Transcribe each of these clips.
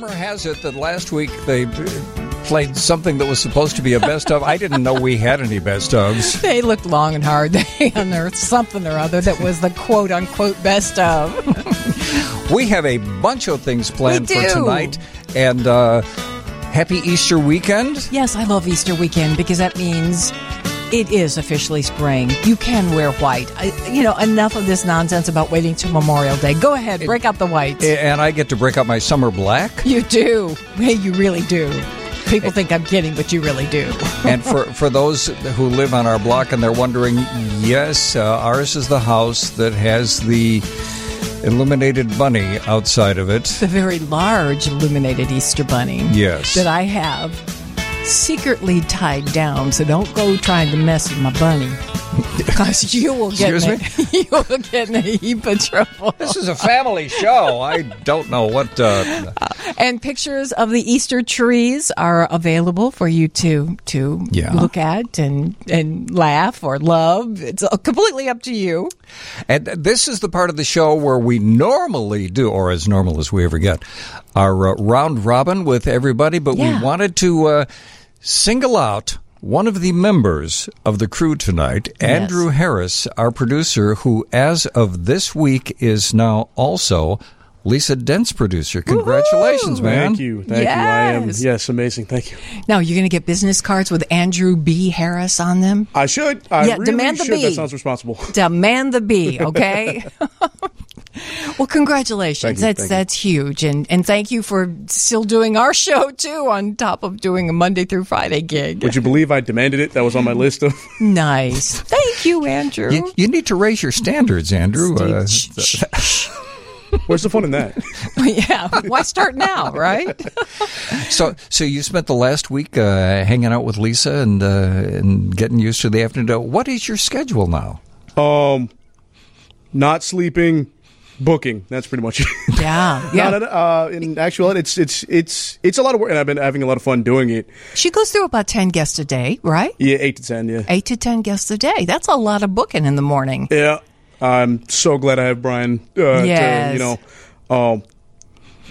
rumor has it that last week they played something that was supposed to be a best of. I didn't know we had any best ofs. They looked long and hard. They unearthed something or other that was the quote unquote best of. We have a bunch of things planned for tonight, and happy Easter weekend. Yes, I love Easter weekend because that means it is officially spring. You can wear white. Enough of this nonsense about waiting till Memorial Day. Go ahead, break out the whites. And I get to break out my summer black? You do. Hey, you really do. People think I'm kidding, but you really do. And for those who live on our block and they're wondering, yes, ours is the house that has the illuminated bunny outside of it. The very large illuminated Easter bunny. Yes. That I have secretly tied down, so don't go trying to mess with my bunny, because you will get in a heap of trouble. This is a family show. I don't know what. And pictures of the Easter trees are available for you to look at and laugh or love. It's completely up to you. And this is the part of the show where we normally do, or as normal as we ever get, our round robin with everybody, but we wanted to single out one of the members of the crew tonight, Andrew Harris, our producer, who as of this week is now also Lisa Dent's producer. Congratulations, man. Thank you. Thank you. I am. Yes, amazing. Thank you. Now, you're going to get business cards with Andrew B. Harris on them? I should. Demand the B. That sounds responsible. Demand the B, okay? Well, congratulations. That's huge. And thank you for still doing our show, too, on top of doing a Monday through Friday gig. Would you believe I demanded it? That was on my list of... Nice. Thank you, Andrew. You need to raise your standards, Andrew. Where's the fun in that? Yeah, why start now, right? So you spent the last week hanging out with Lisa and getting used to the afternoon. What is your schedule now? Not sleeping, booking. That's pretty much it. Yeah. In actuality, it's a lot of work, and I've been having a lot of fun doing it. She goes through about 10 guests a day, right? Yeah, 8 to 10. Yeah, 8 to 10 guests a day. That's a lot of booking in the morning. Yeah. I'm so glad I have Brian to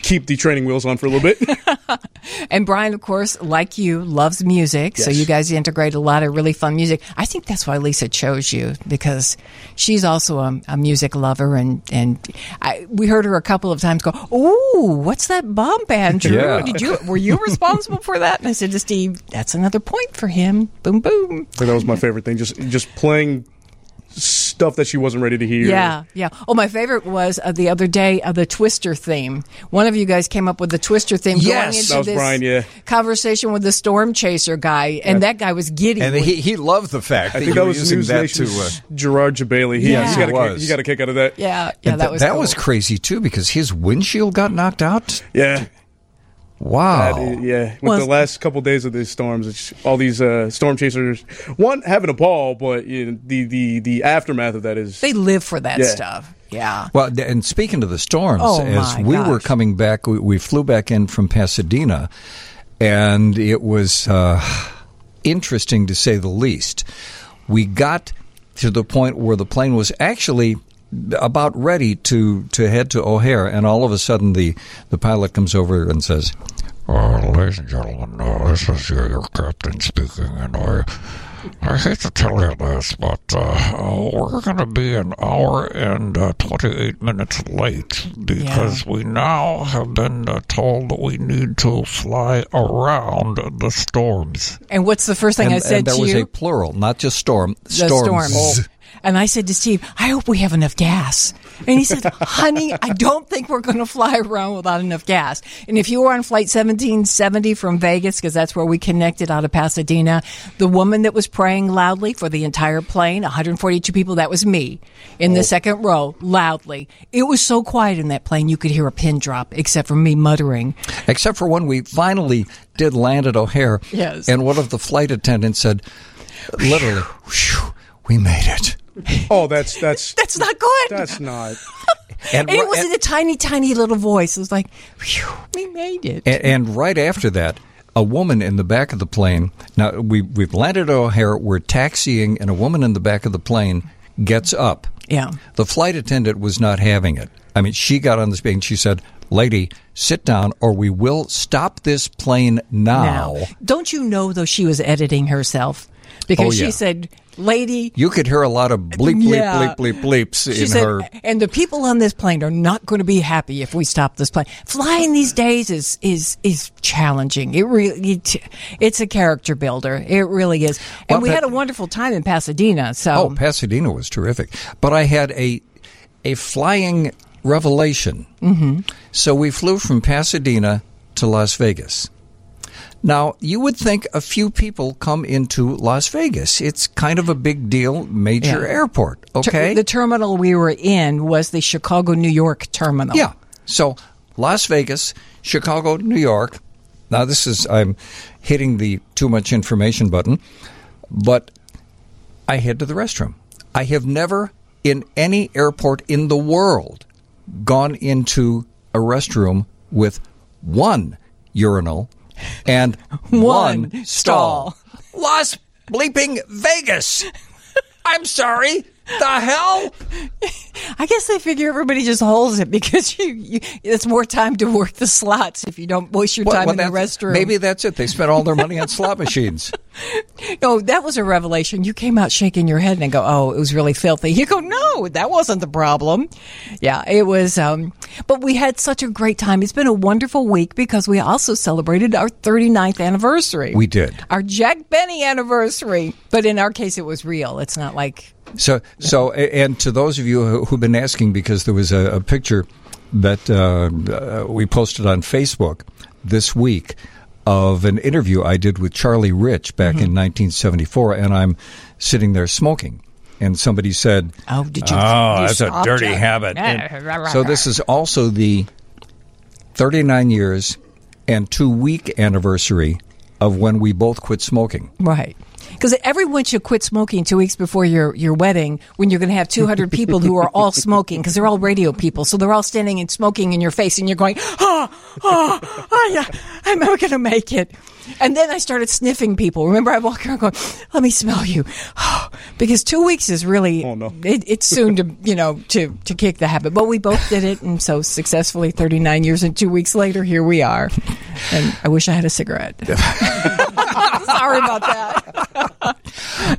keep the training wheels on for a little bit. And Brian, of course, like you, loves music. Yes. So you guys integrate a lot of really fun music. I think that's why Lisa chose you, because she's also a music lover. And we heard her a couple of times go, "Ooh, what's that bump, Andrew? Yeah. Were you responsible for that?" And I said to Steve, "That's another point for him." Boom, boom. That was my favorite thing, just playing stuff that she wasn't ready to hear. Yeah. Oh, my favorite was the other day, the Twister theme. One of you guys came up with the Twister theme going into this Brian, conversation with the Storm Chaser guy, and that guy was giddy. And he loved the fact that you were using that to... Gerard Jabaley. He got a kick out of that. Yeah, that was cool. Was crazy, too, because his windshield got knocked out. Yeah. Wow. With the last couple days of these storms, it's all these storm chasers, one, having a ball, but the aftermath of that is... They live for that stuff. Yeah. Well, and speaking of the storms, were coming back, we flew back in from Pasadena, and it was interesting to say the least. We got to the point where the plane was actually... about ready to head to O'Hare, and all of a sudden the pilot comes over and says, "Ladies and gentlemen, this is your captain speaking, and I hate to tell you this, but we're going to be an hour and 28 minutes late because we now have been told that we need to fly around the storms." And what's the first thing I said to you? And there was a plural, not just storm, storms. Storms. And I said to Steve, "I hope we have enough gas." And he said, "Honey, I don't think we're going to fly around without enough gas." And if you were on Flight 1770 from Vegas, because that's where we connected out of Pasadena, the woman that was praying loudly for the entire plane, 142 people, that was me, in the second row, loudly. It was so quiet in that plane, you could hear a pin drop, except for me muttering. Except for when we finally did land at O'Hare, and one of the flight attendants said, literally, "We made it." Oh, that's that's not good. That's not. And it was in a tiny, tiny little voice. It was like, "Phew, we made it." And right after that, a woman in the back of the plane. Now we've landed at O'Hare. We're taxiing, and a woman in the back of the plane gets up. Yeah. The flight attendant was not having it. I mean, she got on the plane. She said, lady, sit down or we will stop this plane now. Don't you know, though, she was editing herself? Because she said, lady... You could hear a lot of bleep, bleep, bleep, bleep, bleeps in her... And the people on this plane are not going to be happy if we stop this plane. Flying these days is challenging. It really it's a character builder. It really is. And well, we had a wonderful time in Pasadena, so... Oh, Pasadena was terrific. But I had a flying revelation. Mm-hmm. So we flew from Pasadena to Las Vegas. Now, you would think a few people come into Las Vegas. It's kind of a big deal, major airport, okay? The terminal we were in was the Chicago-New York terminal. Yeah. So, Las Vegas, Chicago, New York. Now, this is, I'm hitting the too much information button, but I head to the restroom. I have never, in any airport in the world, gone into a restroom with one urinal and one stall. Las bleeping Vegas. I'm sorry. The hell? I guess they figure everybody just holds it because it's more time to work the slots if you don't waste your time in the restroom. Maybe that's it. They spent all their money on slot machines. No, that was a revelation. You came out shaking your head and go, oh, it was really filthy. You go, no, that wasn't the problem. Yeah, it was. But we had such a great time. It's been a wonderful week because we also celebrated our 39th anniversary. We did. Our Jack Benny anniversary. But in our case, it was real. It's not like... So, and to those of you who've been asking, because there was a picture that we posted on Facebook this week of an interview I did with Charlie Rich back in 1974, and I'm sitting there smoking, and somebody said, "Oh, did you? Oh, that's a dirty habit." And so this is also the 39 years and 2-week anniversary of when we both quit smoking. Right. Because everyone should quit smoking 2 weeks before your wedding when you're going to have 200 people who are all smoking, because they're all radio people. So they're all standing and smoking in your face, and you're going, I'm not going to make it. And then I started sniffing people. Remember, I walk around going, let me smell you. Because 2 weeks is really, it's soon to kick the habit. But we both did it, and so successfully 39 years and 2 weeks later, here we are. And I wish I had a cigarette. Sorry about that.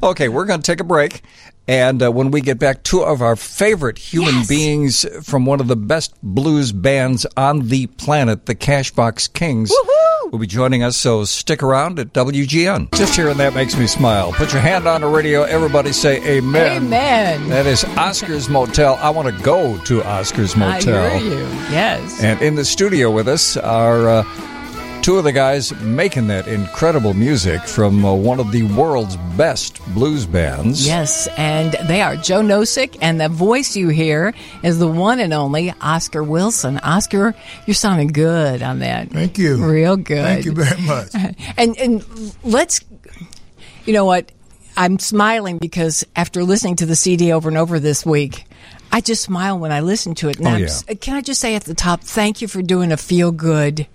Okay, we're going to take a break. And when we get back, two of our favorite human beings from one of the best blues bands on the planet, the Cash Box Kings, will be joining us. So stick around at WGN. Just hearing that makes me smile. Put your hand on the radio. Everybody say amen. Amen. That is Oscar's Motel. I want to go to Oscar's Motel. I hear you. Yes. And in the studio with us are... two of the guys making that incredible music from one of the world's best blues bands. Yes, and they are Joe Nosek, and the voice you hear is the one and only Oscar Wilson. Oscar, you're sounding good on that. Thank you. Real good. Thank you very much. And let's, you know what, I'm smiling because after listening to the CD over and over this week, I just smile when I listen to it. And can I just say at the top, thank you for doing a feel-good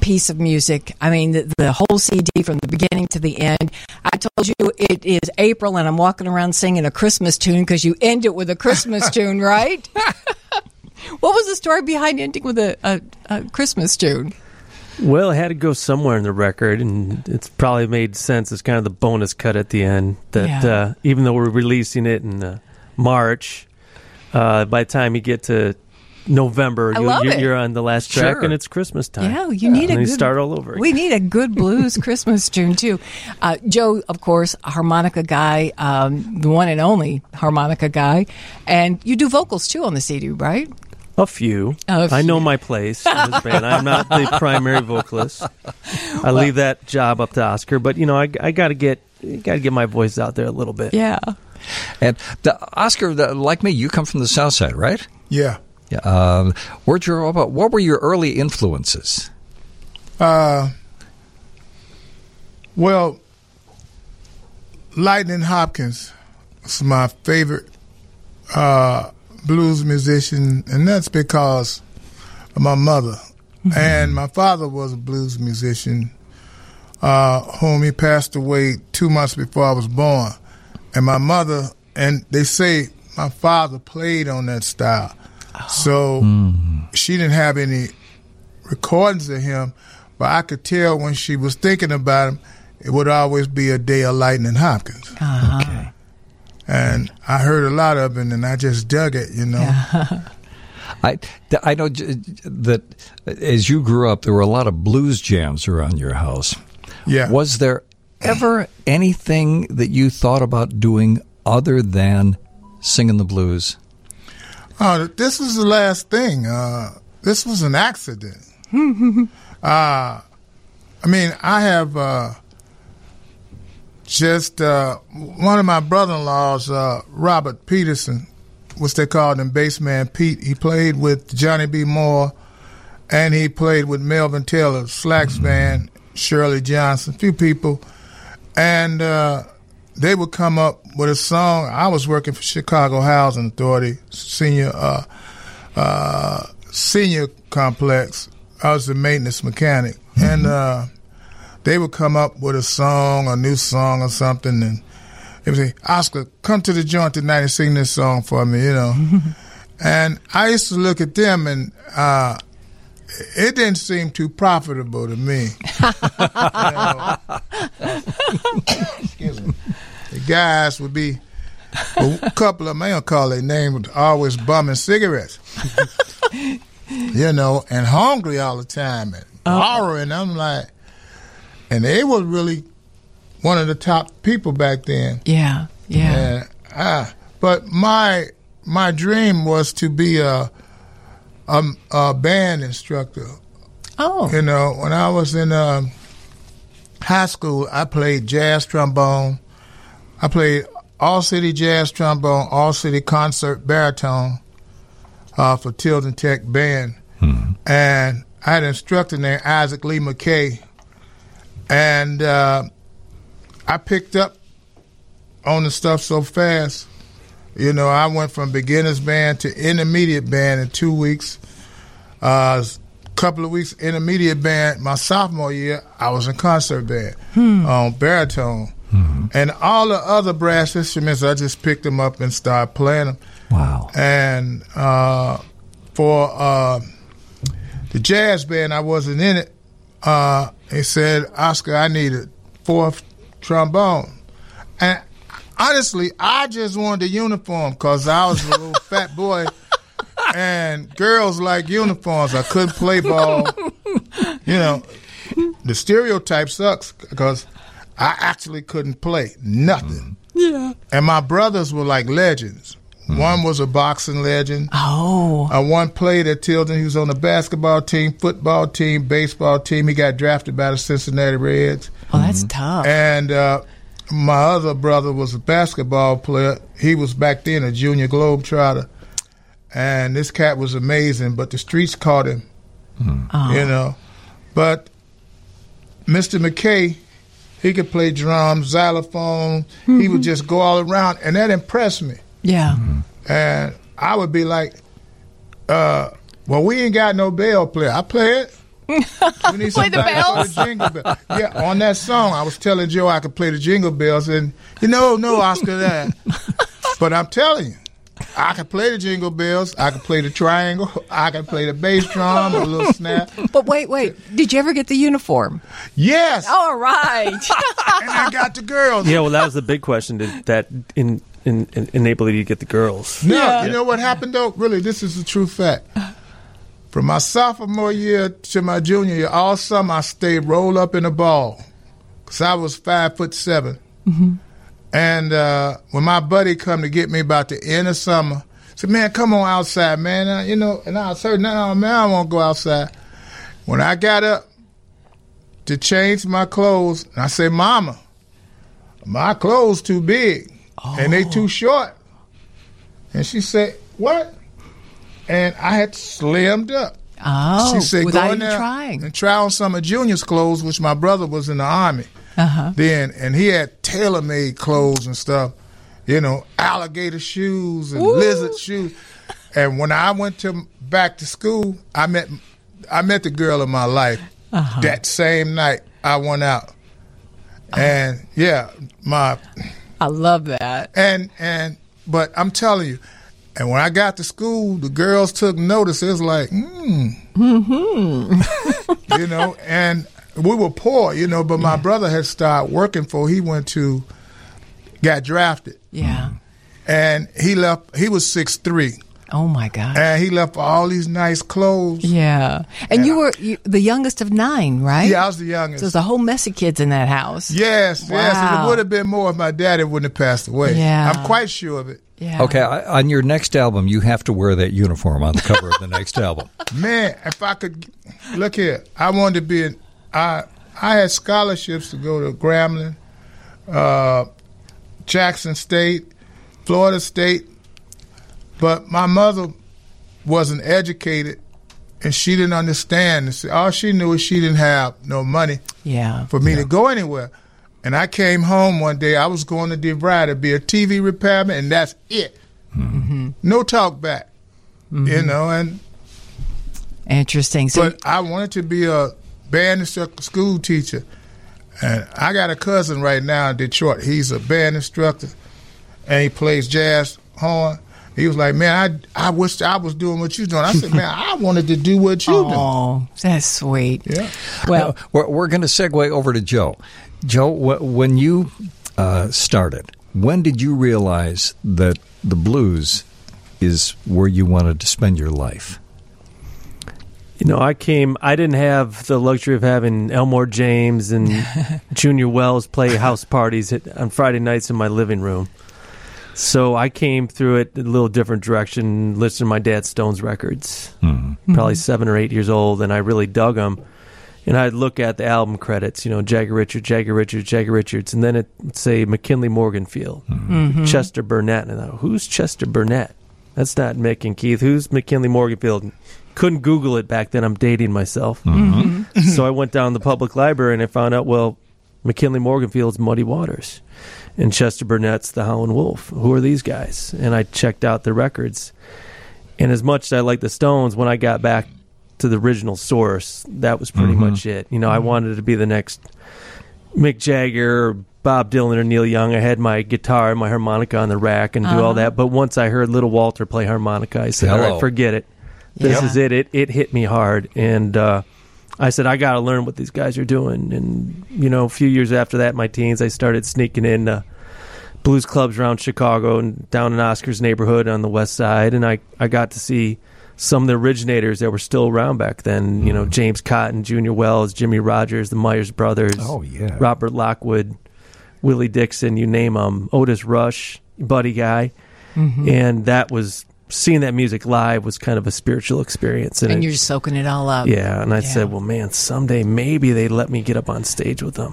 piece of music. I mean, the whole CD from the beginning to the end. I told you it is April and I'm walking around singing a Christmas tune because you end it with a Christmas tune, right? What was the story behind ending with a Christmas tune? Well, it had to go somewhere in the record, and it's probably made sense. It's kind of the bonus cut at the end that even though we're releasing it in March, by the time you get to November, you're on the last track, and it's Christmas time. Yeah, you need a good start all over again. We need a good blues Christmas tune too. Joe, of course, a harmonica guy, the one and only harmonica guy, and you do vocals too on the CD, right? A few. I know my place in this band. I'm not the primary vocalist. I leave that job up to Oscar, but I got to get my voice out there a little bit. Yeah. And Oscar, like me, you come from the South Side, right? Yeah. Yeah. What were your early influences? Well, Lightning Hopkins was my favorite blues musician, and that's because of my mother. Mm-hmm. And my father was a blues musician, whom he passed away 2 months before I was born. And my mother, and they say my father played on that style. So she didn't have any recordings of him, but I could tell when she was thinking about him, it would always be a day of Lightning Hopkins. Uh-huh. Okay. And I heard a lot of it, and I just dug it, you know. Yeah. I know that as you grew up, there were a lot of blues jams around your house. Yeah. Was there ever anything that you thought about doing other than singing the blues? This was the last thing. This was an accident. I mean, I have one of my brother-in-laws, Robert Peterson, which they called him Bass Man Pete. He played with Johnny B. Moore, and he played with Melvin Taylor, Slacks Band, Shirley Johnson, a few people. And they would come up with a song. I was working for Chicago Housing Authority, senior complex. I was the maintenance mechanic. And they would come up with a song, a new song or something, and they would say, Oscar, come to the joint tonight and sing this song for me, you know. And I used to look at them, and it didn't seem too profitable to me. Excuse me. The guys would be, a couple of them, I don't call their name, always bumming cigarettes, you know, and hungry all the time, and borrowing. I'm like, and they were really one of the top people back then. Yeah, yeah. But my dream was to be a band instructor. Oh. You know, when I was in high school, I played jazz trombone. I played all-city jazz trombone, all-city concert baritone for Tilden Tech band. And I had an instructor named Isaac Lee McKay. And I picked up on the stuff so fast. You know, I went from beginner's band to intermediate band in 2 weeks. Couple of weeks intermediate band. My sophomore year, I was in concert band on baritone. And all the other brass instruments, I just picked them up and started playing them. Wow. And for the jazz band, I wasn't in it. They said, Oscar, I need a fourth trombone. And honestly, I just wanted a uniform because I was a little fat boy, and girls like uniforms. I couldn't play ball. You know, the stereotype sucks because I actually couldn't play nothing. Yeah. And my brothers were like legends. One was a boxing legend. Oh. One played at Tilden. He was on the basketball team, football team, baseball team. He got drafted by the Cincinnati Reds. Oh, that's tough. And my other brother was a basketball player. He was back then a junior Globetrotter. And this cat was amazing, but the streets caught him, you know. But Mr. McKay, he could play drums, xylophone. He would just go all around, and that impressed me. Yeah. And I would be like, well, we ain't got no bell player. I play it. We need play the bells? The jingle bell. Yeah, on that song, I was telling Joe I could play the jingle bells, and, you know, no, Oscar, that. But I'm telling you, I could play the jingle bells. I could play the triangle. I could play the bass drum, a little snap. But wait. Did you ever get the uniform? Yes. All right. And I got the girls. Yeah, well, that was the big question, enabling you to get the girls. No, yeah. You know what happened, though? Really, this is a true fact. From my sophomore year to my junior year, all summer I stayed rolled up in a ball because I was 5'7". And when my buddy come to get me about the end of summer, I said, man, come on outside, man. You know, and I was hurting, man, I won't go outside. When I got up to change my clothes, and I said, Mama, my clothes too big. Oh. And they too short. And she said, what? And I had slimmed up. Oh, she said, go in there and try on some of Junior's clothes, which my brother was in the Army. Then, and he had tailor-made clothes and stuff, you know, alligator shoes and lizard shoes. And when I went back to school, I met the girl of my life. That same night I went out. And, I love that. But I'm telling you, And when I got to school, the girls took notice. It was like, you know, and we were poor, you know, but my brother had started working for, he went to, got drafted. Yeah. And he left, he was 6'3". Oh, my God. And he left all these nice clothes. Yeah. And you were the youngest of 9, right? Yeah, I was the youngest. So there's a whole mess of kids in that house. Yes, wow. Yes. And it would have been more if my daddy wouldn't have passed away. Yeah. I'm quite sure of it. Yeah. Okay, on your next album, you have to wear that uniform on the cover of the next album. Man, if I could, look here. I wanted to be, I had scholarships to go to Grambling, Jackson State, Florida State. But my mother wasn't educated, and she didn't understand. All she knew is she didn't have no money for me to go anywhere. And I came home one day. I was going to DeVry to be a TV repairman, and that's it. Mm-hmm. No talk back, you know. And interesting. So but I wanted to be a band instructor, school teacher. And I got a cousin right now in Detroit. He's a band instructor, and he plays jazz horn. He was like, man, I wish I was doing what you're doing. I said, man, I wanted to do what you do. Oh, that's sweet. Yeah. Well, we're going to segue over to Joe. Joe, when you started, when did you realize that the blues is where you wanted to spend your life? You know, I didn't have the luxury of having Elmore James and Junior Wells play house parties on Friday nights in my living room. So I came through it a little different direction, listening to my dad's Stones records, probably 7 or 8 years old, and I really dug them. And I'd look at the album credits, you know, Jagger Richards, and then it would say McKinley Morganfield, Chester Burnett. And I thought, who's Chester Burnett? That's not Mick and Keith. Who's McKinley Morganfield? Couldn't Google it back then. I'm dating myself. So I went down to the public library and I found out, well, McKinley Morganfield's Muddy Waters. And Chester Burnett's The Howlin' Wolf. Who are these guys? And I checked out the records. And as much as I liked the Stones, when I got back to the original source, that was pretty much it. You know, I wanted to be the next Mick Jagger, or Bob Dylan, or Neil Young. I had my guitar and my harmonica on the rack and do all that. But once I heard Little Walter play harmonica, I said, all right, forget it. This is it. It hit me hard. And I said, I got to learn what these guys are doing. And, you know, a few years after that, in my teens, I started sneaking in blues clubs around Chicago and down in Oscar's neighborhood on the west side. And I got to see some of the originators that were still around back then. You know, James Cotton, Junior Wells, Jimmy Rogers, the Myers Brothers, Robert Lockwood, Willie Dixon, you name them, Otis Rush, Buddy Guy. And that was... seeing that music live was kind of a spiritual experience. And you're just soaking it all up. Yeah, and I said, well, man, someday maybe they let me get up on stage with them.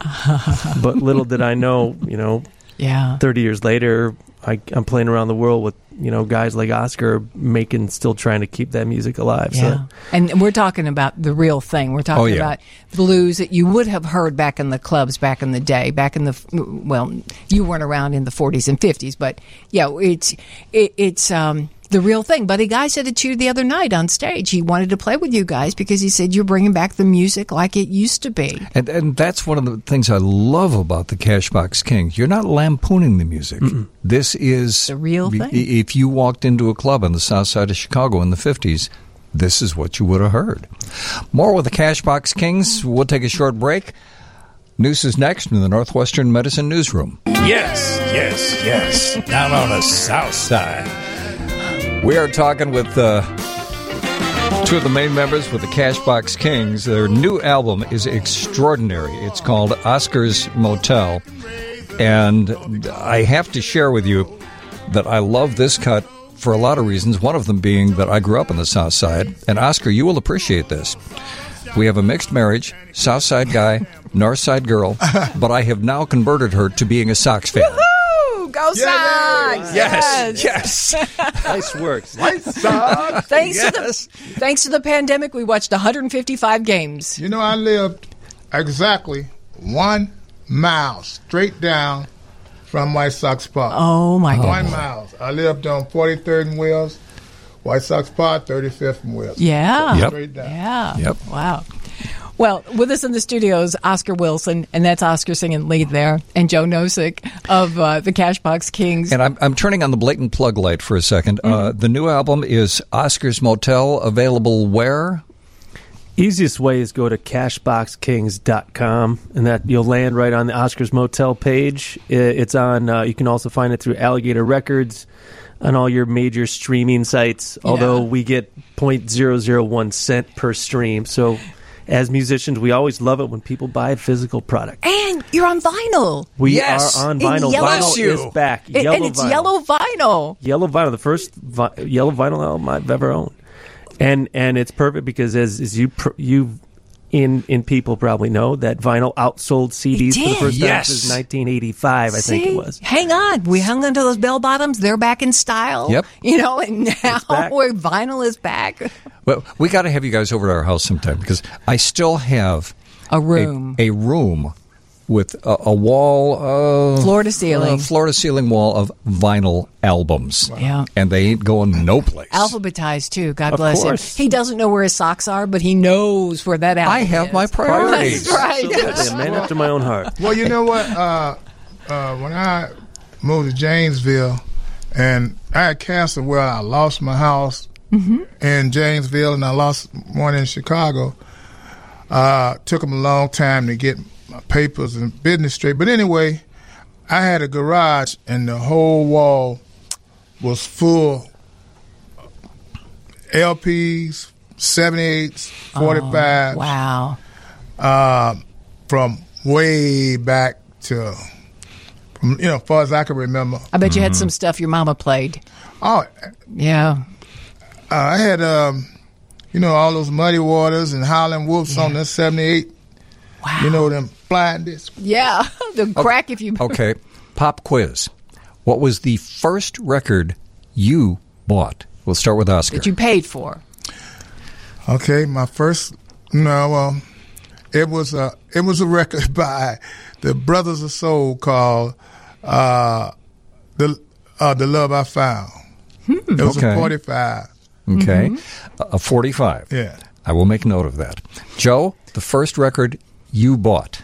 But little did I know, you know, 30 years later, I'm playing around the world with, you know, guys like Oscar making, still trying to keep that music alive. Yeah. So. And we're talking about the real thing. We're talking about blues that you would have heard back in the clubs back in the day, back in the, well, you weren't around in the 40s and 50s, but, yeah, it's the real thing. Buddy Guy said it to you the other night on stage. He wanted to play with you guys because he said you're bringing back the music like it used to be. And that's one of the things I love about the Cash Box Kings. You're not lampooning the music. This is... the real thing. If you walked into a club on the south side of Chicago in the 50s, this is what you would have heard. More with the Cash Box Kings. We'll take a short break. News is next in the Northwestern Medicine Newsroom. Yes, yes, yes. Down on the south side. We are talking with two of the main members with the Cash Box Kings. Their new album is extraordinary. It's called Oscar's Motel. And I have to share with you that I love this cut for a lot of reasons, one of them being that I grew up on the South Side. And, Oscar, you will appreciate this. We have a mixed marriage, South Side guy, North Side girl, but I have now converted her to being a Sox fan. Woo-hoo! Go Sox! Yes, yes. Nice work. Sox. Thanks to the pandemic, we watched 155 games. You know, I lived exactly 1 mile straight down from White Sox Park. Oh, my God. 1 mile. I lived on 43rd and Wells, White Sox Park, 35th and Wells. Yeah. So straight down. Yeah. Yep. Wow. Well, with us in the studio is Oscar Wilson, and that's Oscar singing lead there, and Joe Nosek of the Cash Box Kings. And I'm turning on the blatant plug light for a second. Mm-hmm. The new album is Oscar's Motel, available where? Easiest way is go to cashboxkings.com, and that you'll land right on the Oscar's Motel page. It's on. You can also find it through Alligator Records, on all your major streaming sites. Yeah. Although we get 0.001 cent per stream, so as musicians, we always love it when people buy a physical product. And you're on vinyl. We are on vinyl. Vinyl is back. It's yellow vinyl. Yellow vinyl, the first yellow vinyl album I've ever owned. And it's perfect because as you people probably know that vinyl outsold CDs for the first time since 1985, I think it was. Hang on. We hung onto those bell bottoms. They're back in style. Yep. You know, and now where vinyl is back. Well, we got to have you guys over to our house sometime because I still have a room with a wall of... floor to ceiling wall of vinyl albums. Wow. Yeah. And they ain't going no place. Alphabetized, too. God bless him. He doesn't know where his socks are, but he knows where that album is. I have my priorities. That's right. So, man after my own heart. Well, you know what? When I moved to Janesville, and I had cancer where I lost my house in Janesville, and I lost one in Chicago. Took them a long time to get... papers and business straight, but anyway, I had a garage and the whole wall was full LPs, 78s, 45s. Wow. From way back to, far as I can remember. I bet you had some stuff your mama played. Oh, yeah. I had, all those Muddy Waters and Howlin' Wolves on the 78. Wow. You know them flying discs? Yeah, the crack if you... Okay, pop quiz. What was the first record you bought? We'll start with Oscar. That you paid for. Okay, my first... No, well, it was a record by the Brothers of Soul called The Love I Found. It was a 45. Okay, a 45. Yeah. I will make note of that. Joe, the first record... you bought.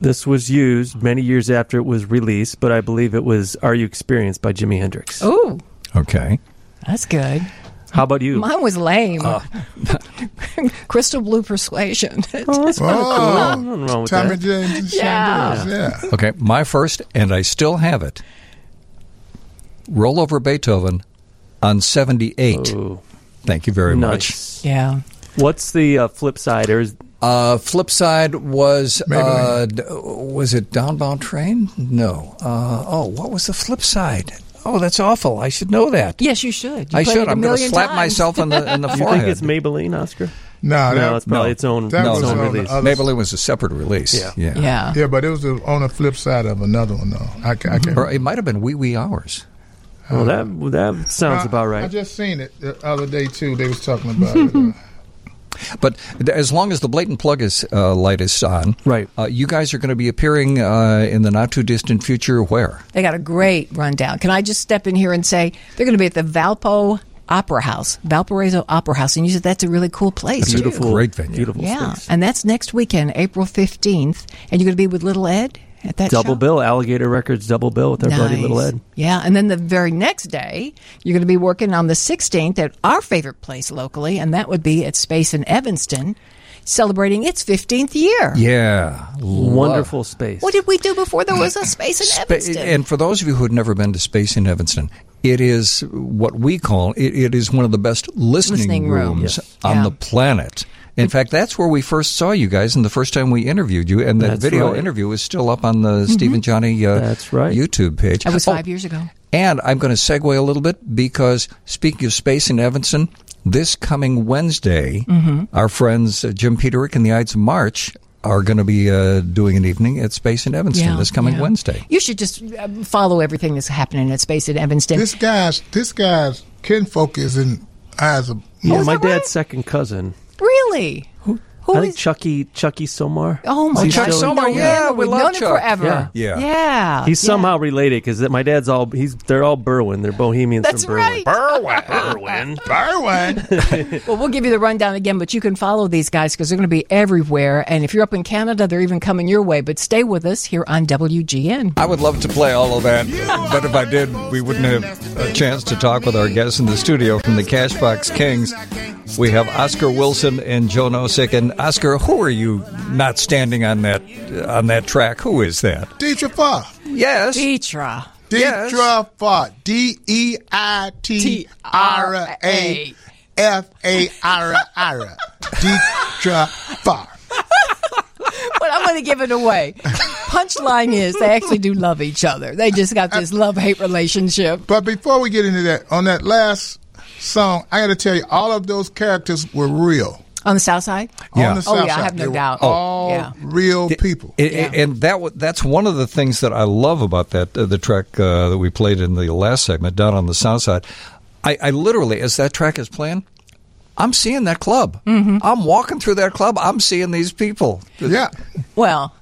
This was used many years after it was released, but I believe it was Are You Experienced by Jimi Hendrix. Oh. Okay. That's good. How about you? Mine was lame. Crystal Blue Persuasion. Oh, that's kind of cool. Tommy James. Yeah. Okay, my first, and I still have it, Roll Over Beethoven on 78. Oh. Thank you very much. Yeah. What's the flip side? Flip side was it Downbound Train? No. What was the flip side? Oh, that's awful. I should know that. Yes, you should. I should. I'm going to slap myself in the forehead. You think it's Maybelline, Oscar? No, it's probably its own release. Maybelline was a separate release. Yeah. Yeah, but it was on the flip side of another one, though. I can't remember. Or it might have been Wee Wee Hours. Well, that sounds about right. I just seen it the other day, too. They was talking about it. But as long as the blatant plug light is on, right. You guys are going to be appearing in the not-too-distant future where? They got a great rundown. Can I just step in here and say they're going to be at the Valparaiso Opera House, and you said that's a really cool place. That's a beautiful, great venue. Beautiful space. And that's next weekend, April 15th, and you're going to be with Little Ed? At that double show? Bill, Alligator Records double bill with our buddy Little Ed. Yeah, and then the very next day, you're going to be working on the 16th at our favorite place locally, and that would be at Space in Evanston, celebrating its 15th year. Yeah. Wonderful space. What did we do before there was a Space in Evanston? And for those of you who had never been to Space in Evanston, it is what we call, it is one of the best listening rooms on the planet. In fact, that's where we first saw you guys and the first time we interviewed you. And that video interview is still up on the Steve and Johnny YouTube page. That was 5 years ago. And I'm going to segue a little bit because, speaking of Space in Evanston, this coming Wednesday, our friends Jim Peterick and the Ides of March are going to be doing an evening at Space in Evanston this coming Wednesday. You should just follow everything that's happening at Space in Evanston. This guy's kinfolk is in Ides of March. Yeah, my dad's second cousin. Really? Who? Who I think Chucky Somar. Oh my God, Chuck Somar! Yeah, we love Chuck forever. Yeah. He's somehow related because my dad's they're all Berwyn. They're Bohemians from Berwyn. Right. Berwyn. Well, we'll give you the rundown again, but you can follow these guys because they're going to be everywhere. And if you're up in Canada, they're even coming your way. But stay with us here on WGN. I would love to play all of that, but if I did, we wouldn't have a chance to talk with our guests in the studio from the Cash Box Kings. We have Oscar Wilson and Joe Nosek. And Oscar, who are you not standing on that track? Who is that? Deitra Farr. Yes. Deitra. Deitra Farr. Deitra Farr. Deitra Farr. But I'm going to give it away. Punchline is they actually do love each other. They just got this love-hate relationship. But before we get into that, on that last song, I got to tell you, all of those characters were real. On the South Side? Yeah. On the South Side. I have no doubt. All real people. And that's one of the things that I love about that, the track that we played in the last segment, Down on the South Side. I literally, as that track is playing, I'm seeing that club. Mm-hmm. I'm walking through that club. I'm seeing these people. Yeah. Well,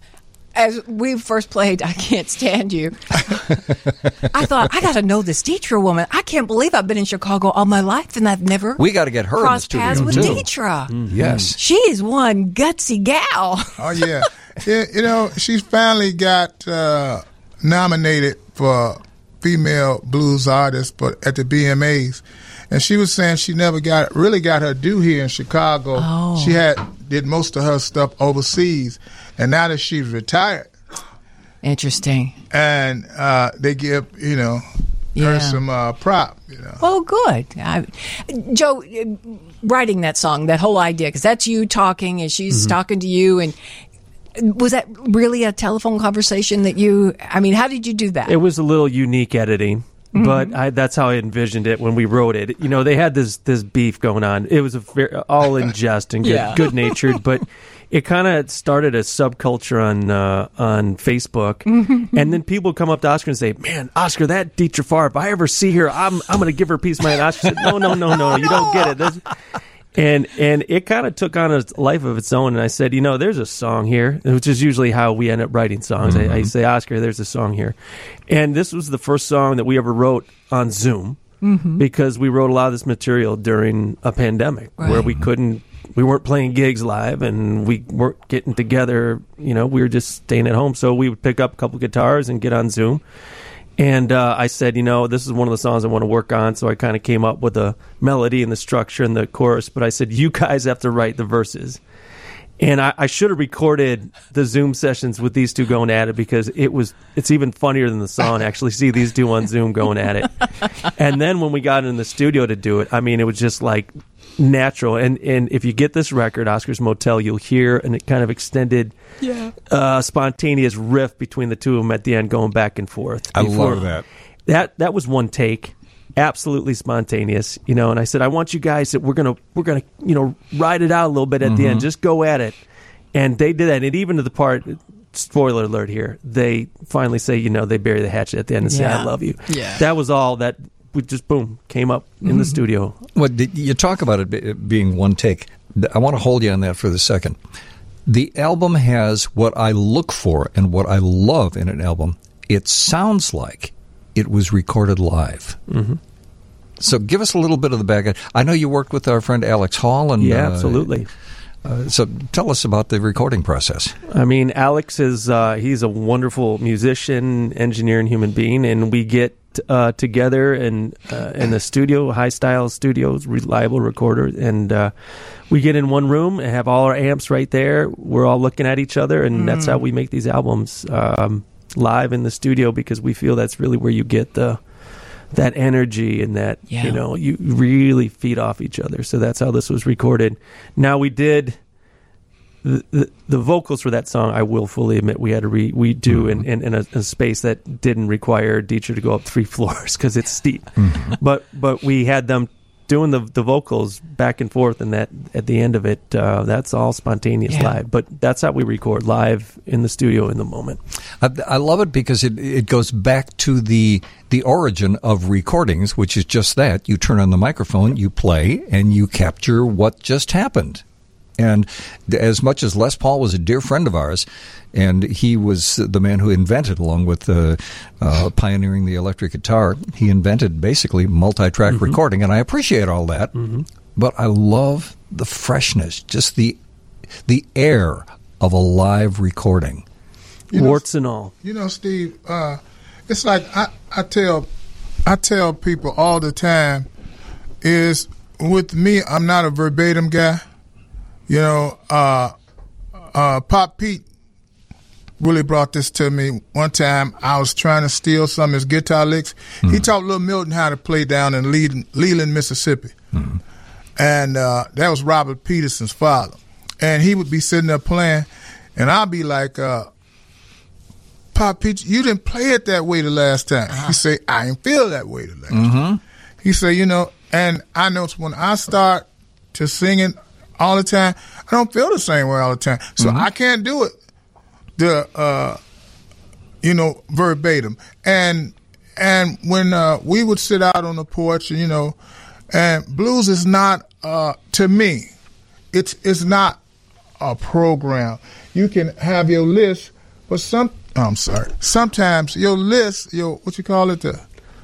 as we first played I Can't Stand You, I thought, I got to know this Deitra woman. I can't believe I've been in Chicago all my life and I've never crossed paths with Deitra. Mm-hmm. Yes. She is one gutsy gal. Oh, yeah. She's finally got nominated for Female Blues Artist at the BMAs. And she was saying she never got her due here in Chicago. Oh. She did most of her stuff overseas, and now that she's retired, interesting. And they give her some prop. Oh, good. Joe, writing that song, that whole idea, because that's you talking, and she's talking to you, and. Was that really a telephone conversation that how did you do that? It was a little unique editing, but that's how I envisioned it when we wrote it. They had this beef going on. It was all in jest and good-natured, but it kind of started a subculture on Facebook, and then people come up to Oscar and say, "Man, Oscar, that Deitra Farr, if I ever see her, I'm going to give her a piece of mind." Oscar said, "No, you don't get it." And it kind of took on a life of its own. And I said, there's a song here, which is usually how we end up writing songs. Mm-hmm. I say, Oscar, there's a song here. And this was the first song that we ever wrote on Zoom because we wrote a lot of this material during a pandemic where we weren't playing gigs live and we weren't getting together. We were just staying at home. So we would pick up a couple guitars and get on Zoom. And I said, this is one of the songs I want to work on, so I kind of came up with the melody and the structure and the chorus, but I said, you guys have to write the verses. And I should have recorded the Zoom sessions with these two going at it because it's even funnier than the song, actually, see these two on Zoom going at it. And then when we got in the studio to do it, it was just like natural. And if you get this record, Oscar's Motel, you'll hear a kind of extended, spontaneous riff between the two of them at the end going back and forth. I love that. That was one take. Absolutely spontaneous, and I said, I want you guys that we're gonna ride it out a little bit at the end, just go at it. And they did that, and even to the part, spoiler alert here, they finally say, they bury the hatchet at the end and say, I love you. Yeah. That was all that we just came up in the studio. Well, you talk about it being one take. I want to hold you on that for the second. The album has what I look for and what I love in an album. It sounds like it was recorded live. Mm-hmm. So give us a little bit of the background. I know you worked with our friend Alex Hall. And, absolutely. So tell us about the recording process. Alex is he's a wonderful musician, engineer, and human being, and we get together in the studio, High Style Studios, reliable recorder, and we get in one room and have all our amps right there. We're all looking at each other, and that's how we make these albums. Live in the studio, because we feel that's really where you get that energy and that you really feed off each other. So that's how this was recorded. Now we did the vocals for that song. I will fully admit we had to redo in a space that didn't require Deitra to go up 3 floors because it's steep. But we had them doing the vocals back and forth, and that at the end of it, that's all spontaneous live. But that's how we record live in the studio in the moment. I love it because it goes back to the origin of recordings, which is just that. You turn on the microphone, you play, and you capture what just happened. And as much as Les Paul was a dear friend of ours, and he was the man who invented, along with pioneering the electric guitar, he invented basically multi-track mm-hmm. recording, and I appreciate all that, mm-hmm. but I love the freshness, just the air of a live recording. You know, warts and all. You know, Steve, it's like I tell people all the time is, with me, I'm not a verbatim guy. You know, Pop Pete really brought this to me one time. I was trying to steal some of his guitar licks. Mm-hmm. He taught Lil Milton how to play down in Leland, Mississippi. Mm-hmm. And that was Robert Peterson's father. And he would be sitting there playing, and I'd be like, Pop Pete, you didn't play it that way the last time. Uh-huh. He say, I didn't feel that way the last mm-hmm. time. He say, you know, and I noticed when I start to singing all the time, I don't feel the same way all the time. So mm-hmm. I can't do it, verbatim. And when we would sit out on the porch, you know, and blues is not, to me, it's not a program. You can have your list, but sometimes your list,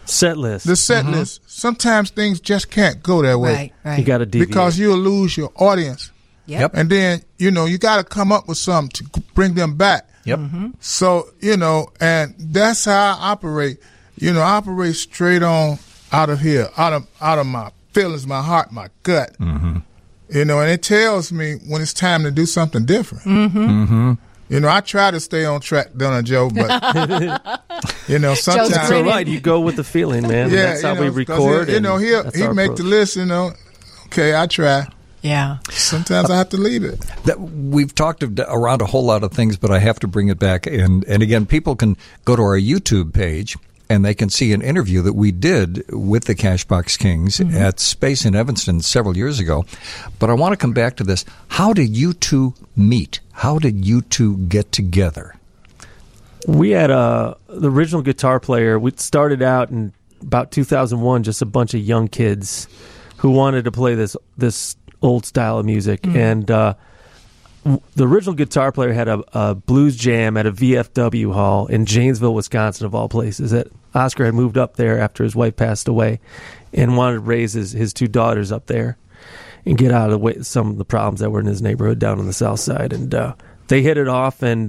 set list. The set mm-hmm. list. Sometimes things just can't go that way. Right. You got to deviate. Because you'll lose your audience. Yep. And then, you know, you got to come up with something to bring them back. Yep. Mm-hmm. So, you know, and that's how I operate. You know, I operate straight on out of here, out of my feelings, my heart, my gut. Mm-hmm. You know, and it tells me when it's time to do something different. Mm-hmm. Mm-hmm. You know, I try to stay on track, Donna Joe, but, you know, sometimes. That's all right. You go with the feeling, man. Yeah, that's how we record. You know, he'll make the list, you know. Okay, I try. Yeah. Sometimes I have to leave it. We've talked around a whole lot of things, but I have to bring it back. And again, people can go to our YouTube page, and they can see an interview that we did with the Cash Box Kings mm-hmm. at Space in Evanston several years ago. But I want to come back to this. How did you two meet? How did you two get together? We had the original guitar player. We started out in about 2001, just a bunch of young kids who wanted to play this old style of music. Mm-hmm. And the original guitar player had a blues jam at a VFW hall in Janesville, Wisconsin, of all places. That Oscar had moved up there after his wife passed away and wanted to raise his two daughters up there and get out of the way, some of the problems that were in his neighborhood down on the south side. And they hit it off, and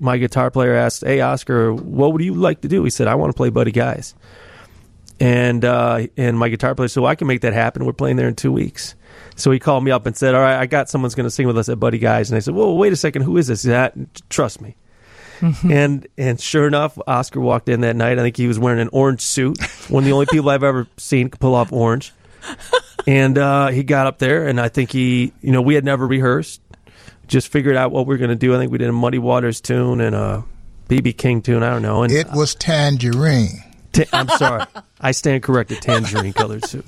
my guitar player asked, hey, Oscar, what would you like to do? He said, I want to play Buddy Guy's. And my guitar player said, well, I can make that happen. We're playing there in 2 weeks. So he called me up and said, all right, I got someone's going to sing with us at Buddy Guy's. And I said, well, wait a second, who is this? Trust me. Mm-hmm. And sure enough, Oscar walked in that night. I think he was wearing an orange suit. One of the only people I've ever seen could pull off orange. And he got up there, and I think we had never rehearsed. Just figured out what we were going to do. I think we did a Muddy Waters tune and a B.B. King tune. I don't know. And it was tangerine. I'm sorry. I stand corrected. Tangerine colored suit.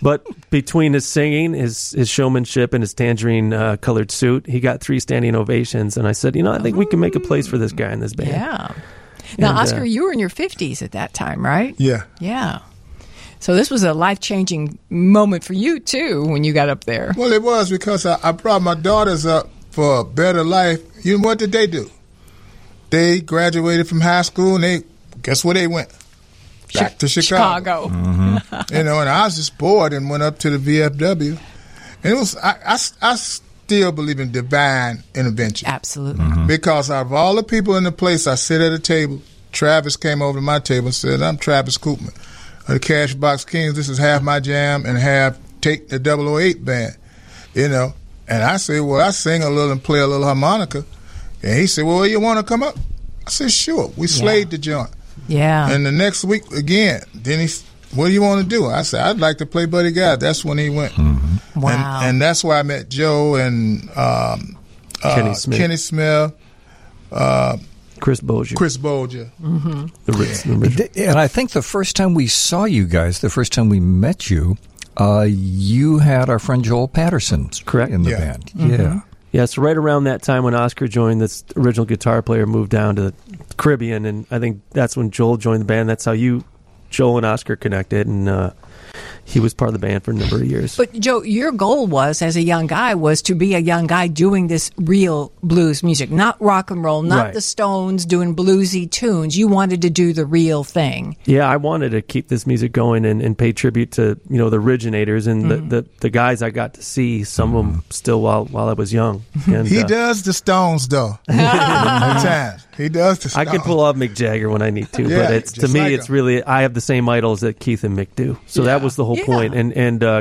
But between his singing, his showmanship, and his tangerine-colored suit, he got 3 standing ovations. And I said, you know, I think we can make a place for this guy in this band. Yeah. Now, Oscar, you were in your 50s at that time, right? Yeah. Yeah. So this was a life-changing moment for you, too, when you got up there. Well, it was, because I brought my daughters up for a better life. You know, what did they do? They graduated from high school, and guess where they went? Back to Chicago. Mm-hmm. You know, and I was just bored and went up to the VFW. And it was, I still believe in divine intervention. Absolutely. Mm-hmm. Because out of all the people in the place, I sit at a table. Travis came over to my table and said, I'm Travis Koopman of the Cash Box Kings. This is half my jam and half take the 008 band. You know, and I said, well, I sing a little and play a little harmonica. And he said, well, you want to come up? I said, sure. We slayed the joint. Yeah. And the next week, again, then he said, what do you want to do? I said, I'd like to play Buddy Guy. That's when he went. Mm-hmm. Wow. And that's where I met Joe and Kenny Smith. Chris Bolger. Mm-hmm. And I think the first time we saw you guys, the first time we met you, you had our friend Joel Patterson correct in the band. Mm-hmm. Yeah. Yeah, so right around that time when Oscar joined, this original guitar player moved down to the Caribbean, and I think that's when Joel joined the band. That's how Joel and Oscar connected, and he was part of the band for a number of years. But Joe, your goal was, as a young guy, was to be a young guy doing this real blues music, not rock and roll, not the Stones doing bluesy tunes. You wanted to do the real thing. Yeah, I wanted to keep this music going and pay tribute to, you know, the originators and the guys I got to see, some of them still while I was young. And, he does the Stones, though. Sometimes. He does the Stones. I can pull off Mick Jagger when I need to, but it's, to me, like it's really, I have the same idols that Keith and Mick do. So that was the whole point. And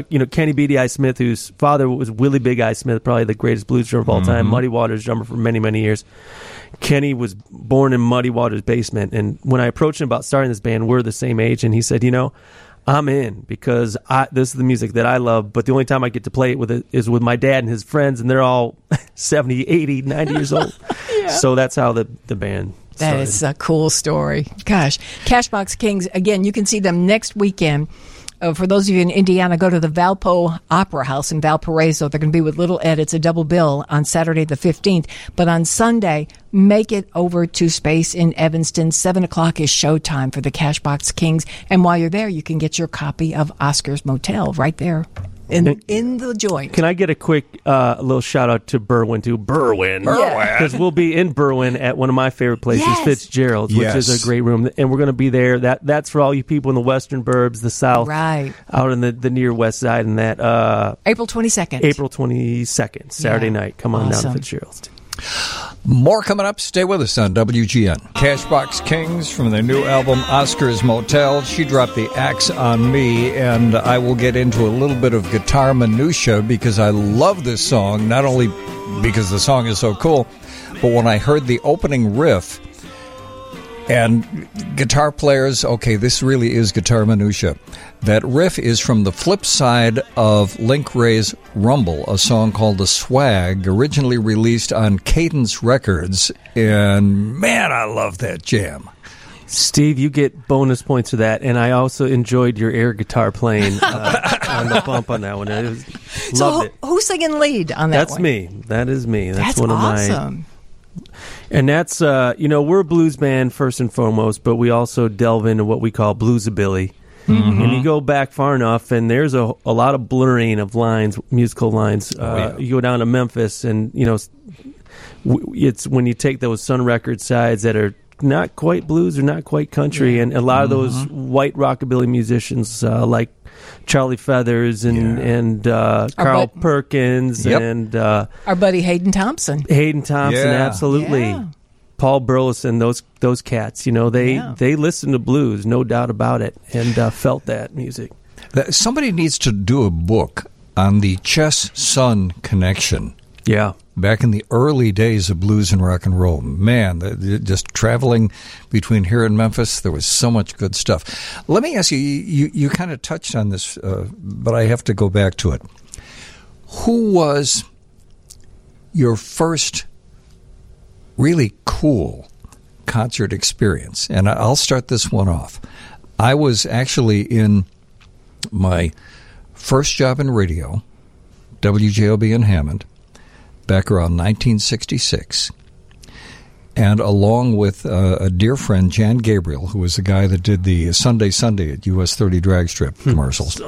you know, Kenny "Beady" Eye Smith, whose father was Willie "Big" Eye Smith, probably the greatest blues drummer of all time, Muddy Waters drummer for many, many years. Kenny was born in Muddy Waters' basement. And when I approached him about starting this band, we're the same age, and he said, you know, I'm in because this is the music that I love, but the only time I get to play it with it is with my dad and his friends, and they're all 70, 80, 90 years old. So that's how the band started. That is a cool story. Gosh. Cashbox Kings, again, you can see them next weekend. For those of you in Indiana, go to the Valpo Opera House in Valparaiso. They're going to be with Little Ed. It's a double bill on Saturday the 15th. But on Sunday, make it over to Space in Evanston. 7 o'clock is showtime for the Cashbox Kings. And while you're there, you can get your copy of Oscar's Motel right there. In the joint. Can I get a quick little shout out to Berwyn too? Berwyn, because we'll be in Berwyn at one of my favorite places, Fitzgerald's, which is a great room, and we're going to be there. That's for all you people in the Western Burbs, the South, out in the near West Side, and that April 22nd, Saturday night. Come on down to Fitzgerald's. More coming up. Stay with us on WGN. Cashbox Kings from their new album Oscar's Motel. She dropped the axe on me, and I will get into a little bit of guitar minutia because I love this song, not only because the song is so cool, but when I heard the opening riff and guitar players, okay, this really is guitar minutia. That riff is from the flip side of Link Wray's Rumble, a song called The Swag, originally released on Cadence Records. And, man, I love that jam. Steve, you get bonus points for that, and I also enjoyed your air guitar playing on the bump on that one. I loved it. Who's singing lead on that one? That's me. That is me. That's one awesome. Of my... And that's, you know, we're a blues band first and foremost, but we also delve into what we call bluesabilly. Mm-hmm. And you go back far enough, and there's a lot of blurring of lines, musical lines. You go down to Memphis, and, you know, it's when you take those Sun Records sides that are not quite blues or not quite country, and a lot of those white rockabilly musicians like Charlie Feathers and Carl Perkins and our buddy Hayden Thompson, absolutely. Paul Burleson, those cats, you know, they listened to blues, no doubt about it, and felt that music. Somebody needs to do a book on the Chess-Sun connection. Yeah. Back in the early days of blues and rock and roll. Man, just traveling between here and Memphis, there was so much good stuff. Let me ask you, you kind of touched on this, but I have to go back to it. Who was your first really cool concert experience? And I'll start this one off. I was actually in my first job in radio, WJOB in Hammond, back around 1966, and along with a dear friend, Jan Gabriel, who was the guy that did the Sunday at US 30 drag strip commercials,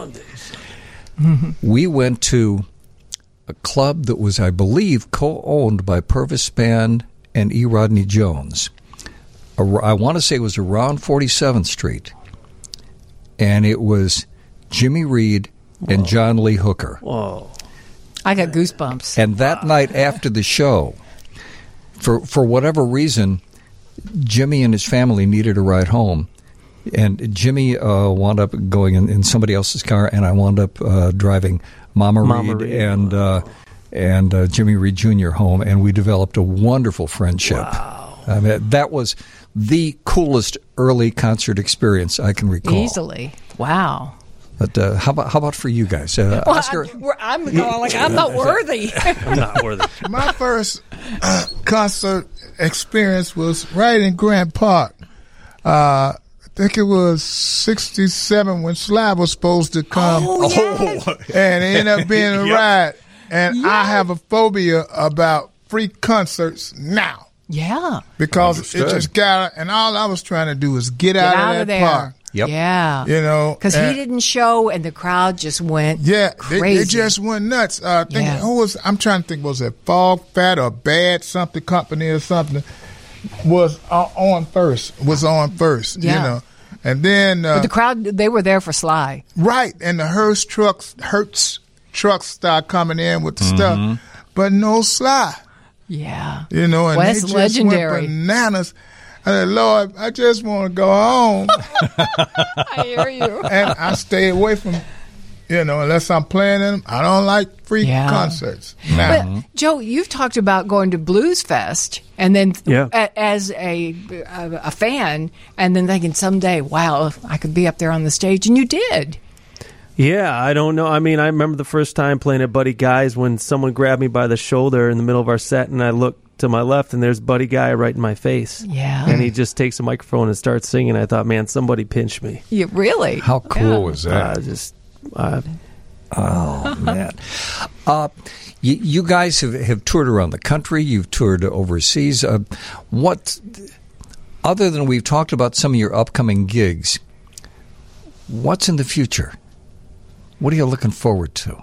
we went to a club that was, I believe, co-owned by Purvis Spann and E. Rodney Jones. I want to say it was around 47th Street, and it was Jimmy Reed and John Lee Hooker. Whoa. I got goosebumps. And that night after the show, for whatever reason, Jimmy and his family needed a ride home. And Jimmy wound up going in somebody else's car, and I wound up driving Mama Reed. and Jimmy Reed Jr. home. And we developed a wonderful friendship. Wow. I mean, that was the coolest early concert experience I can recall. Easily. Wow. But how about for you guys? Oscar? I'm not worthy. I'm not worthy. My first concert experience was right in Grant Park. I think it was 67 when Slab was supposed to come. Oh, yes. And it ended up being a ride. And I have a phobia about free concerts now. Yeah. Because it just got, and all I was trying to do was get out of that park. Yep. Yeah. You know, because he didn't show, and the crowd just went crazy. They just went nuts. I'm trying to think, was it Fog Fat or Bad Something Company or something? Was on first. Yeah. You know. And then but the crowd, they were there for Sly. Right. And the Hertz trucks start coming in with the stuff. But no Sly. Yeah. You know, and they just legendary. Went bananas. I said, Lord, I just want to go home. I hear you. And I stay away from, you know, unless I'm playing in them. I don't like free concerts. Nah. But, Joe, you've talked about going to Blues Fest and then as a fan and then thinking someday, wow, I could be up there on the stage. And you did. Yeah, I don't know. I mean, I remember the first time playing at Buddy Guy's when someone grabbed me by the shoulder in the middle of our set and I looked to my left and there's Buddy Guy right in my face. Yeah. And he just takes a microphone and starts singing. I thought, man, somebody pinched me. Yeah, really? How cool was that? Oh, man. You guys have toured around the country. You've toured overseas. What, other than we've talked about some of your upcoming gigs, what's in the future? What are you looking forward to?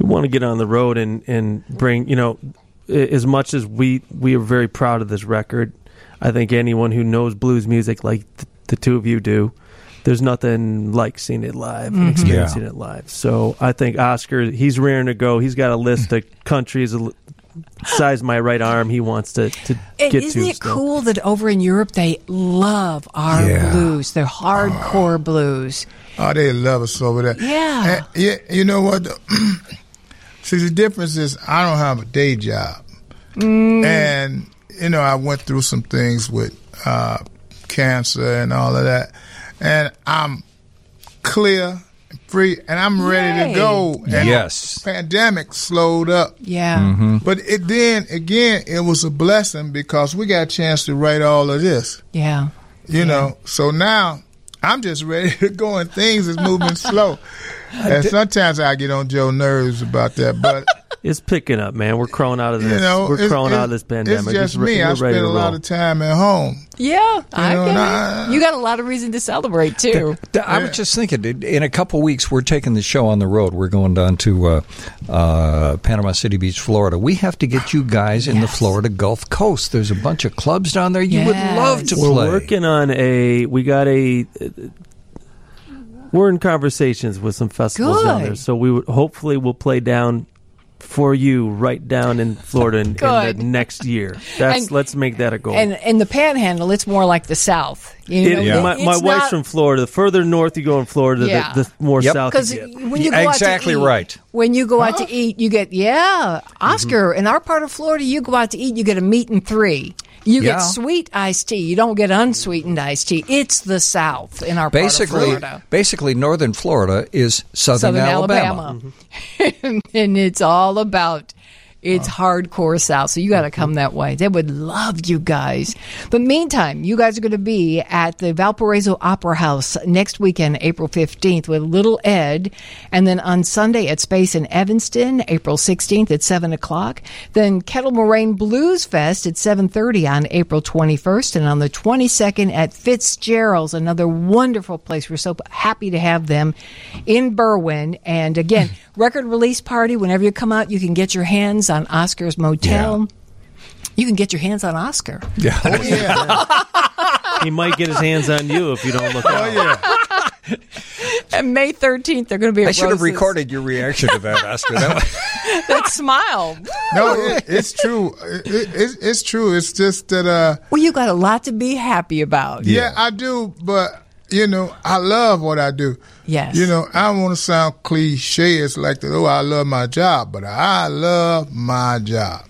We want to get on the road and bring, you know, as much as we are very proud of this record, I think anyone who knows blues music like the two of you do, there's nothing like seeing it live and experiencing it live. So I think Oscar, he's raring to go. He's got a list of countries the size of my right arm he wants to get to. Isn't it cool that over in Europe they love our blues? They're hardcore blues. Oh, they love us over there. Yeah. You know what? See, the difference is I don't have a day job. And, you know, I went through some things with cancer and all of that. And I'm clear, free, and I'm ready to go. And the pandemic slowed up. Yeah. Mm-hmm. But it was a blessing because we got a chance to write all of this. Yeah. You know, so now I'm just ready to go and things is moving slow. And sometimes I get on Joe's nerves about that, but it's picking up, man. We're crawling out of this. You know, we're crawling out of this pandemic. It's just me. I spend a lot of time at home. Yeah, you got a lot of reason to celebrate too. I was just thinking, in a couple weeks, we're taking the show on the road. We're going down to Panama City Beach, Florida. We have to get you guys in the Florida Gulf Coast. There's a bunch of clubs down there you would love to play. We're working on we're in conversations with some festivals down there, so we'll play down for you right down in Florida in the next year. Let's make that a goal. And in the Panhandle, it's more like the South. My wife's from Florida. The further north you go in Florida, the more south you get. When you go out to eat, when you go out to eat, you get, Oscar, in our part of Florida, you go out to eat, you get a meat and three. You get sweet iced tea. You don't get unsweetened iced tea. It's the South in our part of Florida. Basically, northern Florida is southern Alabama. And it's all about, it's hardcore South. So you got to come that way. They would love you guys. But meantime, you guys are going to be at the Valparaiso Opera House next weekend, April 15th, with Little Ed. And then on Sunday at Space in Evanston, April 16th at 7 o'clock. Then Kettle Moraine Blues Fest at 7:30 on April 21st. And on the 22nd at Fitzgerald's, another wonderful place. We're so happy to have them in Berwyn. And again, record release party. Whenever you come out, you can get your hands on Oscar's Motel. Yeah. You can get your hands on Oscar. Yeah. Oh, yeah. He might get his hands on you if you don't look out. Oh, yeah. And May 13th, they're going to be at Rose's. I should have recorded your reaction to that, Oscar. That smile. No, it's true. It's true. It's just that... well, you got a lot to be happy about. Yeah, I do, but... You know, I love what I do. Yes. You know, I don't want to sound cliche. It's like, I love my job, but I love my job.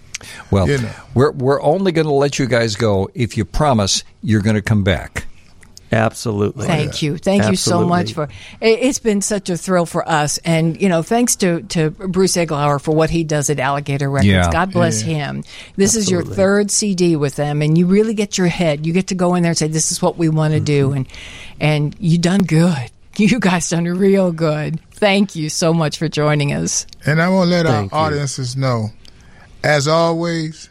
Well, you know. We're only going to let you guys go if you promise you're going to come back. Absolutely. Thank you. Thank you so much. It's been such a thrill for us. And, you know, thanks to Bruce Egglauer for what he does at Alligator Records. Yeah. God bless him. This is your third CD with them, and you really get your head. You get to go in there and say, this is what we want to do. And you done good. You guys done real good. Thank you so much for joining us. And I want to let our audiences know, as always,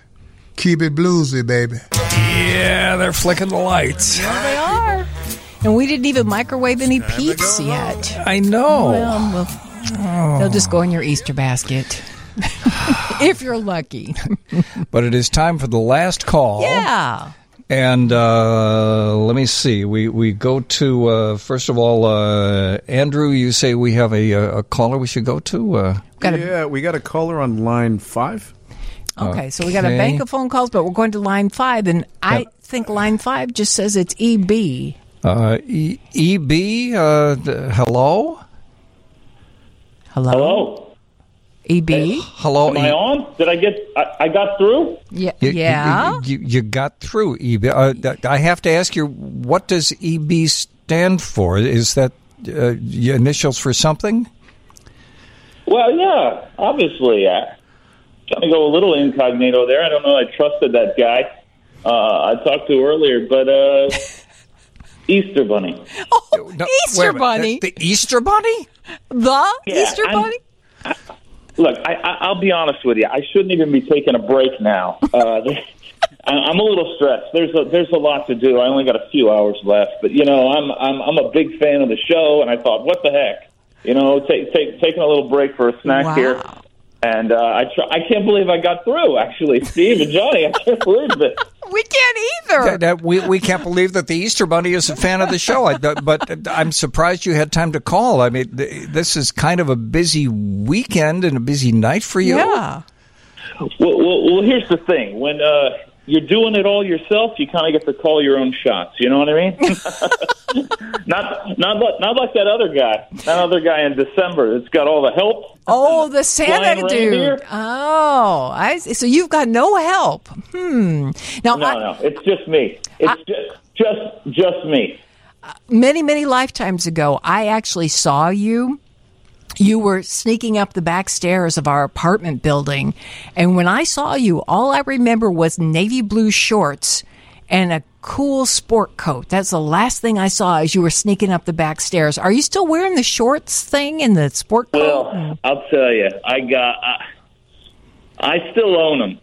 keep it bluesy, baby. Yeah, they're flicking the lights. There they are. And we didn't even microwave any peeps yet. I know. Well, they'll just go in your Easter basket. If you're lucky. But it is time for the last call. Yeah. And let me see. We go to, first of all, Andrew, you say we have a caller we should go to? We got a caller on line 5. Okay, so we got a bank of phone calls, but we're going to line 5, and I think line 5 just says it's EB. EB, hello? Hello? Hello? EB? Hello? Am I on? Did I get, I got through? Yeah. You got through, EB. I have to ask you, what does EB stand for? Is that your initials for something? Well, yeah, obviously. I'm trying to go a little incognito there. I don't know. I trusted that guy I talked to earlier, but Easter Bunny. Oh, no, Easter Bunny. The Easter Bunny? Easter Bunny? Look, I'll be honest with you. I shouldn't even be taking a break now. I'm a little stressed. There's a lot to do. I only got a few hours left, but you know, I'm a big fan of the show, and I thought, what the heck? You know, taking a little break for a snack here. And I can't believe I got through, actually. Steve and Johnny, I can't believe it. We can't either. We can't believe that the Easter Bunny is a fan of the show. But I'm surprised you had time to call. I mean, this is kind of a busy weekend and a busy night for you. Yeah. Well, here's the thing. When you're doing it all yourself, you kind of get to call your own shots. You know what I mean? Not like that other guy. That other guy in December that's got all the help. Oh, the Santa dude. Oh, I see. So you've got no help. Now, no, it's just me. It's just me. Many lifetimes ago, I actually saw you. You were sneaking up the back stairs of our apartment building, and when I saw you, all I remember was navy blue shorts and a cool sport coat. That's the last thing I saw as you were sneaking up the back stairs. Are you still wearing the shorts thing and the sport coat? Well, I'll tell you, I still own them.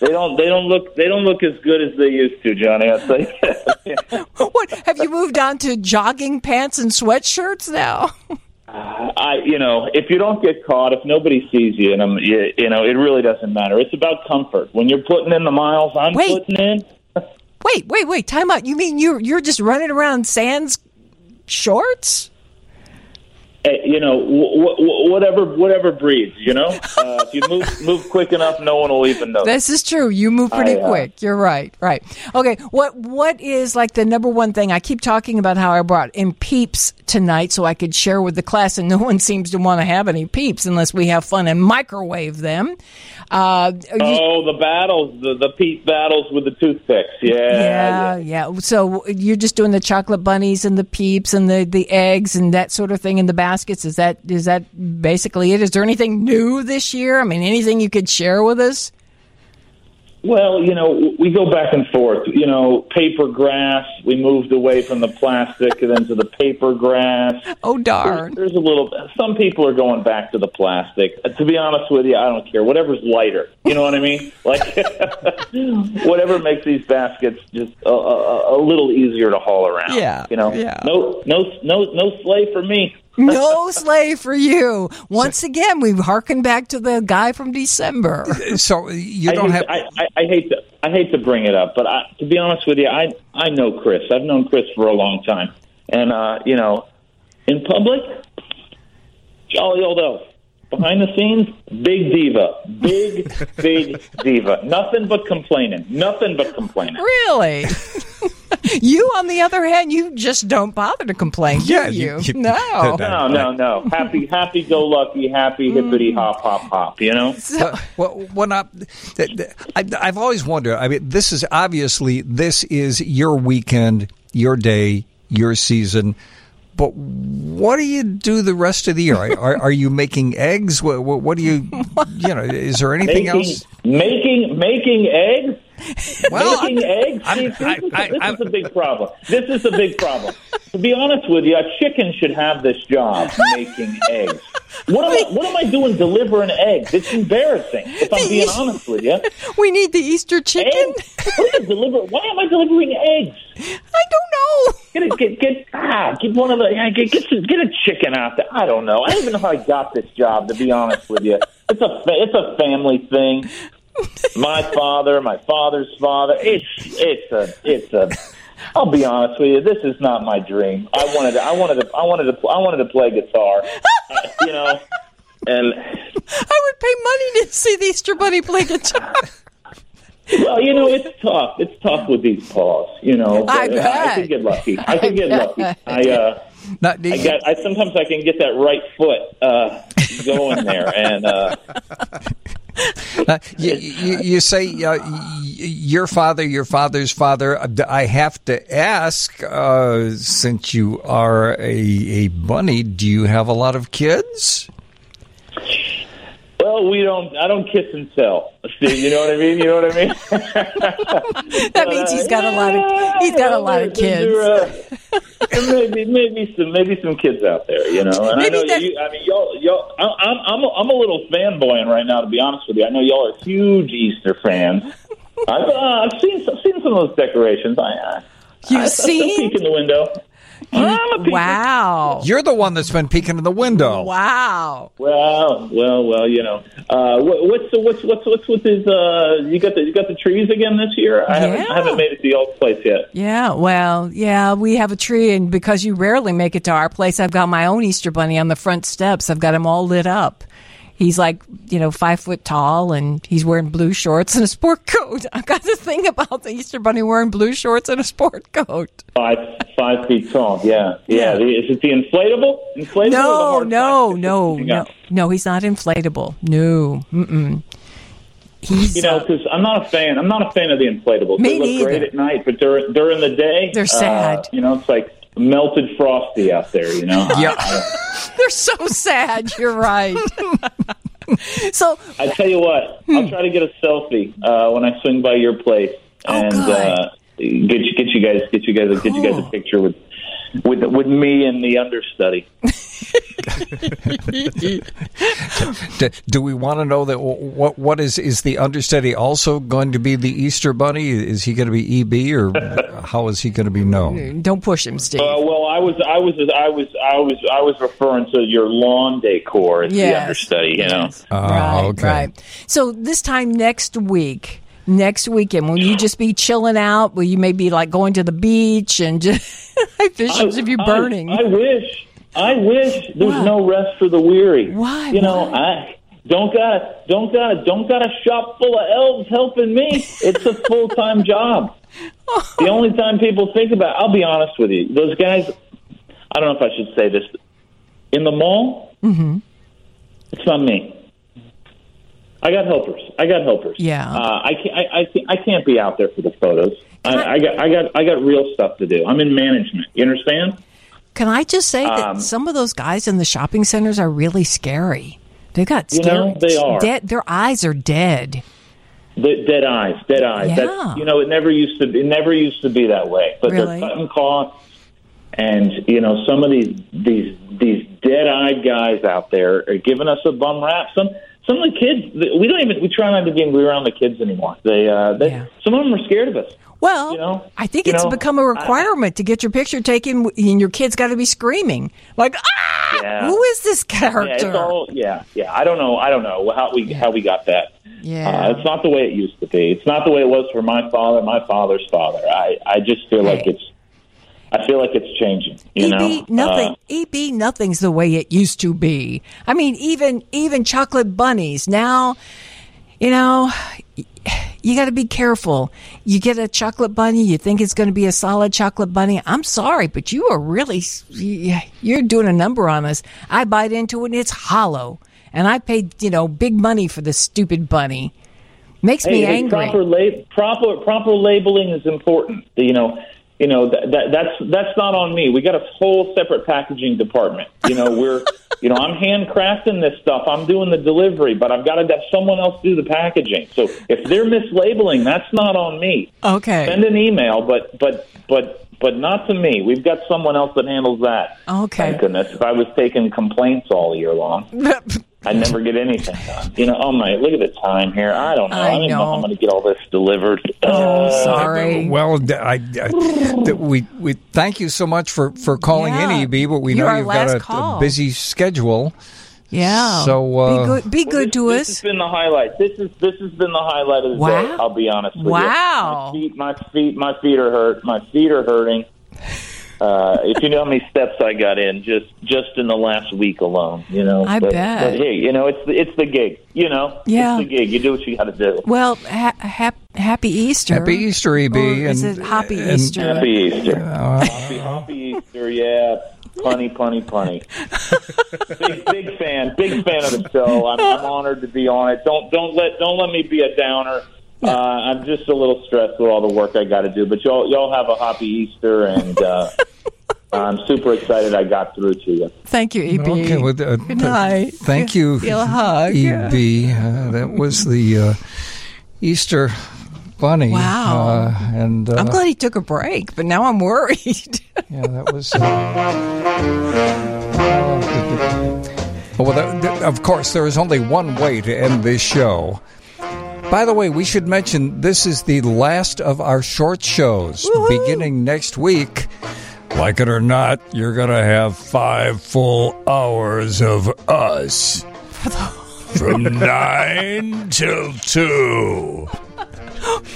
They don't look as good as they used to, Johnny. I'll tell you. What, have you moved on to jogging pants and sweatshirts now? If you don't get caught, if nobody sees you, and it really doesn't matter. It's about comfort. When you're putting in the miles, putting in. Wait! Time out. You mean you're just running around sans shorts? Whatever breeds. You know, if you move quick enough, no one will even notice. This is true. You move pretty quick. You're right. Right. Okay. What is like the number one thing? I keep talking about how I brought in peeps tonight so I could share with the class, and no one seems to want to have any peeps unless we have fun and microwave them. The battles, the peep battles with the toothpicks. Yeah. So you're just doing the chocolate bunnies and the peeps and the eggs and that sort of thing in the baskets. Is that basically it? Is there anything new this year? I mean, anything you could share with us? Well, we go back and forth. Paper grass. We moved away from the plastic and then to the paper grass. Oh, darn. There's a little. Some people are going back to the plastic. To be honest with you, I don't care. Whatever's lighter. You know what I mean? Like, whatever makes these baskets just a little easier to haul around. Yeah. Yeah. No sleigh for me. No sleigh for you. Once again, we hearken back to the guy from December. So you don't have. I hate to bring it up, but to be honest with you, I know Chris. I've known Chris for a long time, and in public, jolly old elf. Behind the scenes, big diva. Big diva. Nothing but complaining. Really? You, on the other hand, you just don't bother to complain, do you? No. Happy-go-lucky, happy hippity-hop-hop-hop, So, I've always wondered, I mean, this is your weekend, your day, your season. But what do you do the rest of the year? Are you making eggs? What do you, is there anything else? Making eggs? Well, this is a big problem. To be honest with you, a chicken should have this job, making eggs. What am I doing delivering eggs? It's embarrassing, if I'm being honest with you. We need the Easter chicken. Why am I delivering eggs? I don't know. Get one of the, get a chicken out there. I don't know. I don't even know how I got this job, to be honest with you. It's a family thing. My father, my father's father. It's a. I'll be honest with you. This is not my dream. I wanted to play guitar. You know, and I would pay money to see the Easter Bunny play guitar. Well, you know, it's tough. It's tough with these paws. You know, I can get lucky. Sometimes I can get that right foot going there, and. You say your father's father. I have to ask, since you are a bunny, do you have a lot of kids? Well, we don't. I don't kiss and tell. See, you know what I mean. That means he's got a lot of. He's got a lot of kids. Maybe some kids out there, you know. And maybe I know you. I mean, y'all. I'm a little fanboying right now, to be honest with you. I know y'all are huge Easter fans. I've seen some of those decorations. I've peeking the window. Wow. You're the one that's been peeking in the window. Wow. Well, you know. What's with his you got the trees again this year? I haven't made it to the old place yet. Yeah, well, yeah, we have a tree, and because you rarely make it to our place, I've got my own Easter Bunny on the front steps. I've got him all lit up. He's like, 5 foot tall, and he's wearing blue shorts and a sport coat. I've got this thing about the Easter Bunny wearing blue shorts and a sport coat. 5 feet tall, yeah. Is it the inflatable? No, he's not inflatable. No, mm-mm. Because I'm not a fan of the inflatables. They look great at night, but during the day, they're sad. It's like melted frosty out there. They're so sad. You're right. So I tell you what, I'll try to get a selfie when I swing by your place and get you guys a picture with me and the understudy. Do we want to know that what is the understudy also going to be the Easter Bunny? Is he going to be EB, or how is he going to be known? Don't push him, Steve. Well, I was referring to your lawn decor as the understudy. Right. So this time next weekend, will you just be chilling out? Will you maybe like going to the beach and just? I visions of you burning. I wish there was no rest for the weary. Why? I don't got a shop full of elves helping me. It's a full-time job. The only time people think about, I'll be honest with you, those guys, I don't know if I should say this, in the mall, It's not me. I got helpers. Yeah. I can't be out there for the photos. I got real stuff to do. I'm in management. You understand? Can I just say that some of those guys in the shopping centers are really scary? They've got scary. They are. Their eyes are dead. Dead eyes. Yeah. That's, it never used to be that way. But really? They're cutting costs, and some of these dead-eyed guys out there are giving us a bum rap. Some of the kids, we try not to be around the kids anymore. Some of them are scared of us. Well, I think it's become a requirement to get your picture taken, and your kid's got to be screaming like, "Ah! Yeah. Who is this character?" I don't know how we got that. Yeah, it's not the way it used to be. It's not the way it was for my father's father. I just feel like it's. I feel like it's changing. Nothing's the way it used to be. I mean, even chocolate bunnies now. You got to be careful. You get a chocolate bunny, you think it's going to be a solid chocolate bunny. I'm sorry, but you are really you're doing a number on us. I bite into it, and it's hollow, and I paid big money for this stupid bunny. Makes me angry. Proper labeling is important. That's not on me. We got a whole separate packaging department. I'm handcrafting this stuff. I'm doing the delivery, but I've got to have someone else do the packaging. So if they're mislabeling, that's not on me. Okay. Send an email, but not to me. We've got someone else that handles that. Okay. Thank goodness. If I was taking complaints all year long. I never get anything done. You know, oh my, look at the time here. I don't know how I'm going to get all this delivered. Sorry. Well, we thank you so much for calling in, EB, but we know you've got a busy schedule. Yeah. So be good to us. This has been the highlight. This has been the highlight of the day. I'll be honest with you. Wow. My feet are hurt. My feet are hurting. If you know how many steps I got in just in the last week alone, you know. I bet. But hey, you know, it's the gig, you know. Yeah. It's the gig. You do what you got to do. Well, happy Easter. Happy Easter, EB. Is it Happy Easter? Happy Easter. Happy Easter, yeah. Punny. big fan of the show. I'm honored to be on it. Don't let me be a downer. I'm just a little stressed with all the work I got to do. But y'all have a happy Easter, and I'm super excited I got through to you. Thank you, EB. Okay, well, good night. Thank you, EB. That was the Easter Bunny. Wow. And I'm glad he took a break, but now I'm worried. Yeah, that was... of course, there is only one way to end this show. By the way, we should mention this is the last of our short shows. Woo-hoo! Beginning next week. Like it or not, you're going to have 5 full hours of us. From 9 till 2.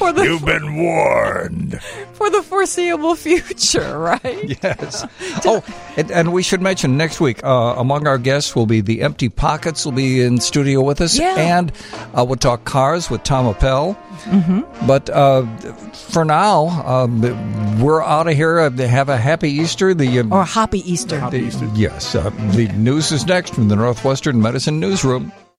You've been warned. For the foreseeable future, right? Yes. And we should mention next week, among our guests will be the Empty Pockets will be in studio with us. Yeah. And we'll talk cars with Tom Appel. Mm-hmm. But for now, we're out of here. Have a happy Easter. Or happy Easter. Yes. The news is next from the Northwestern Medicine Newsroom.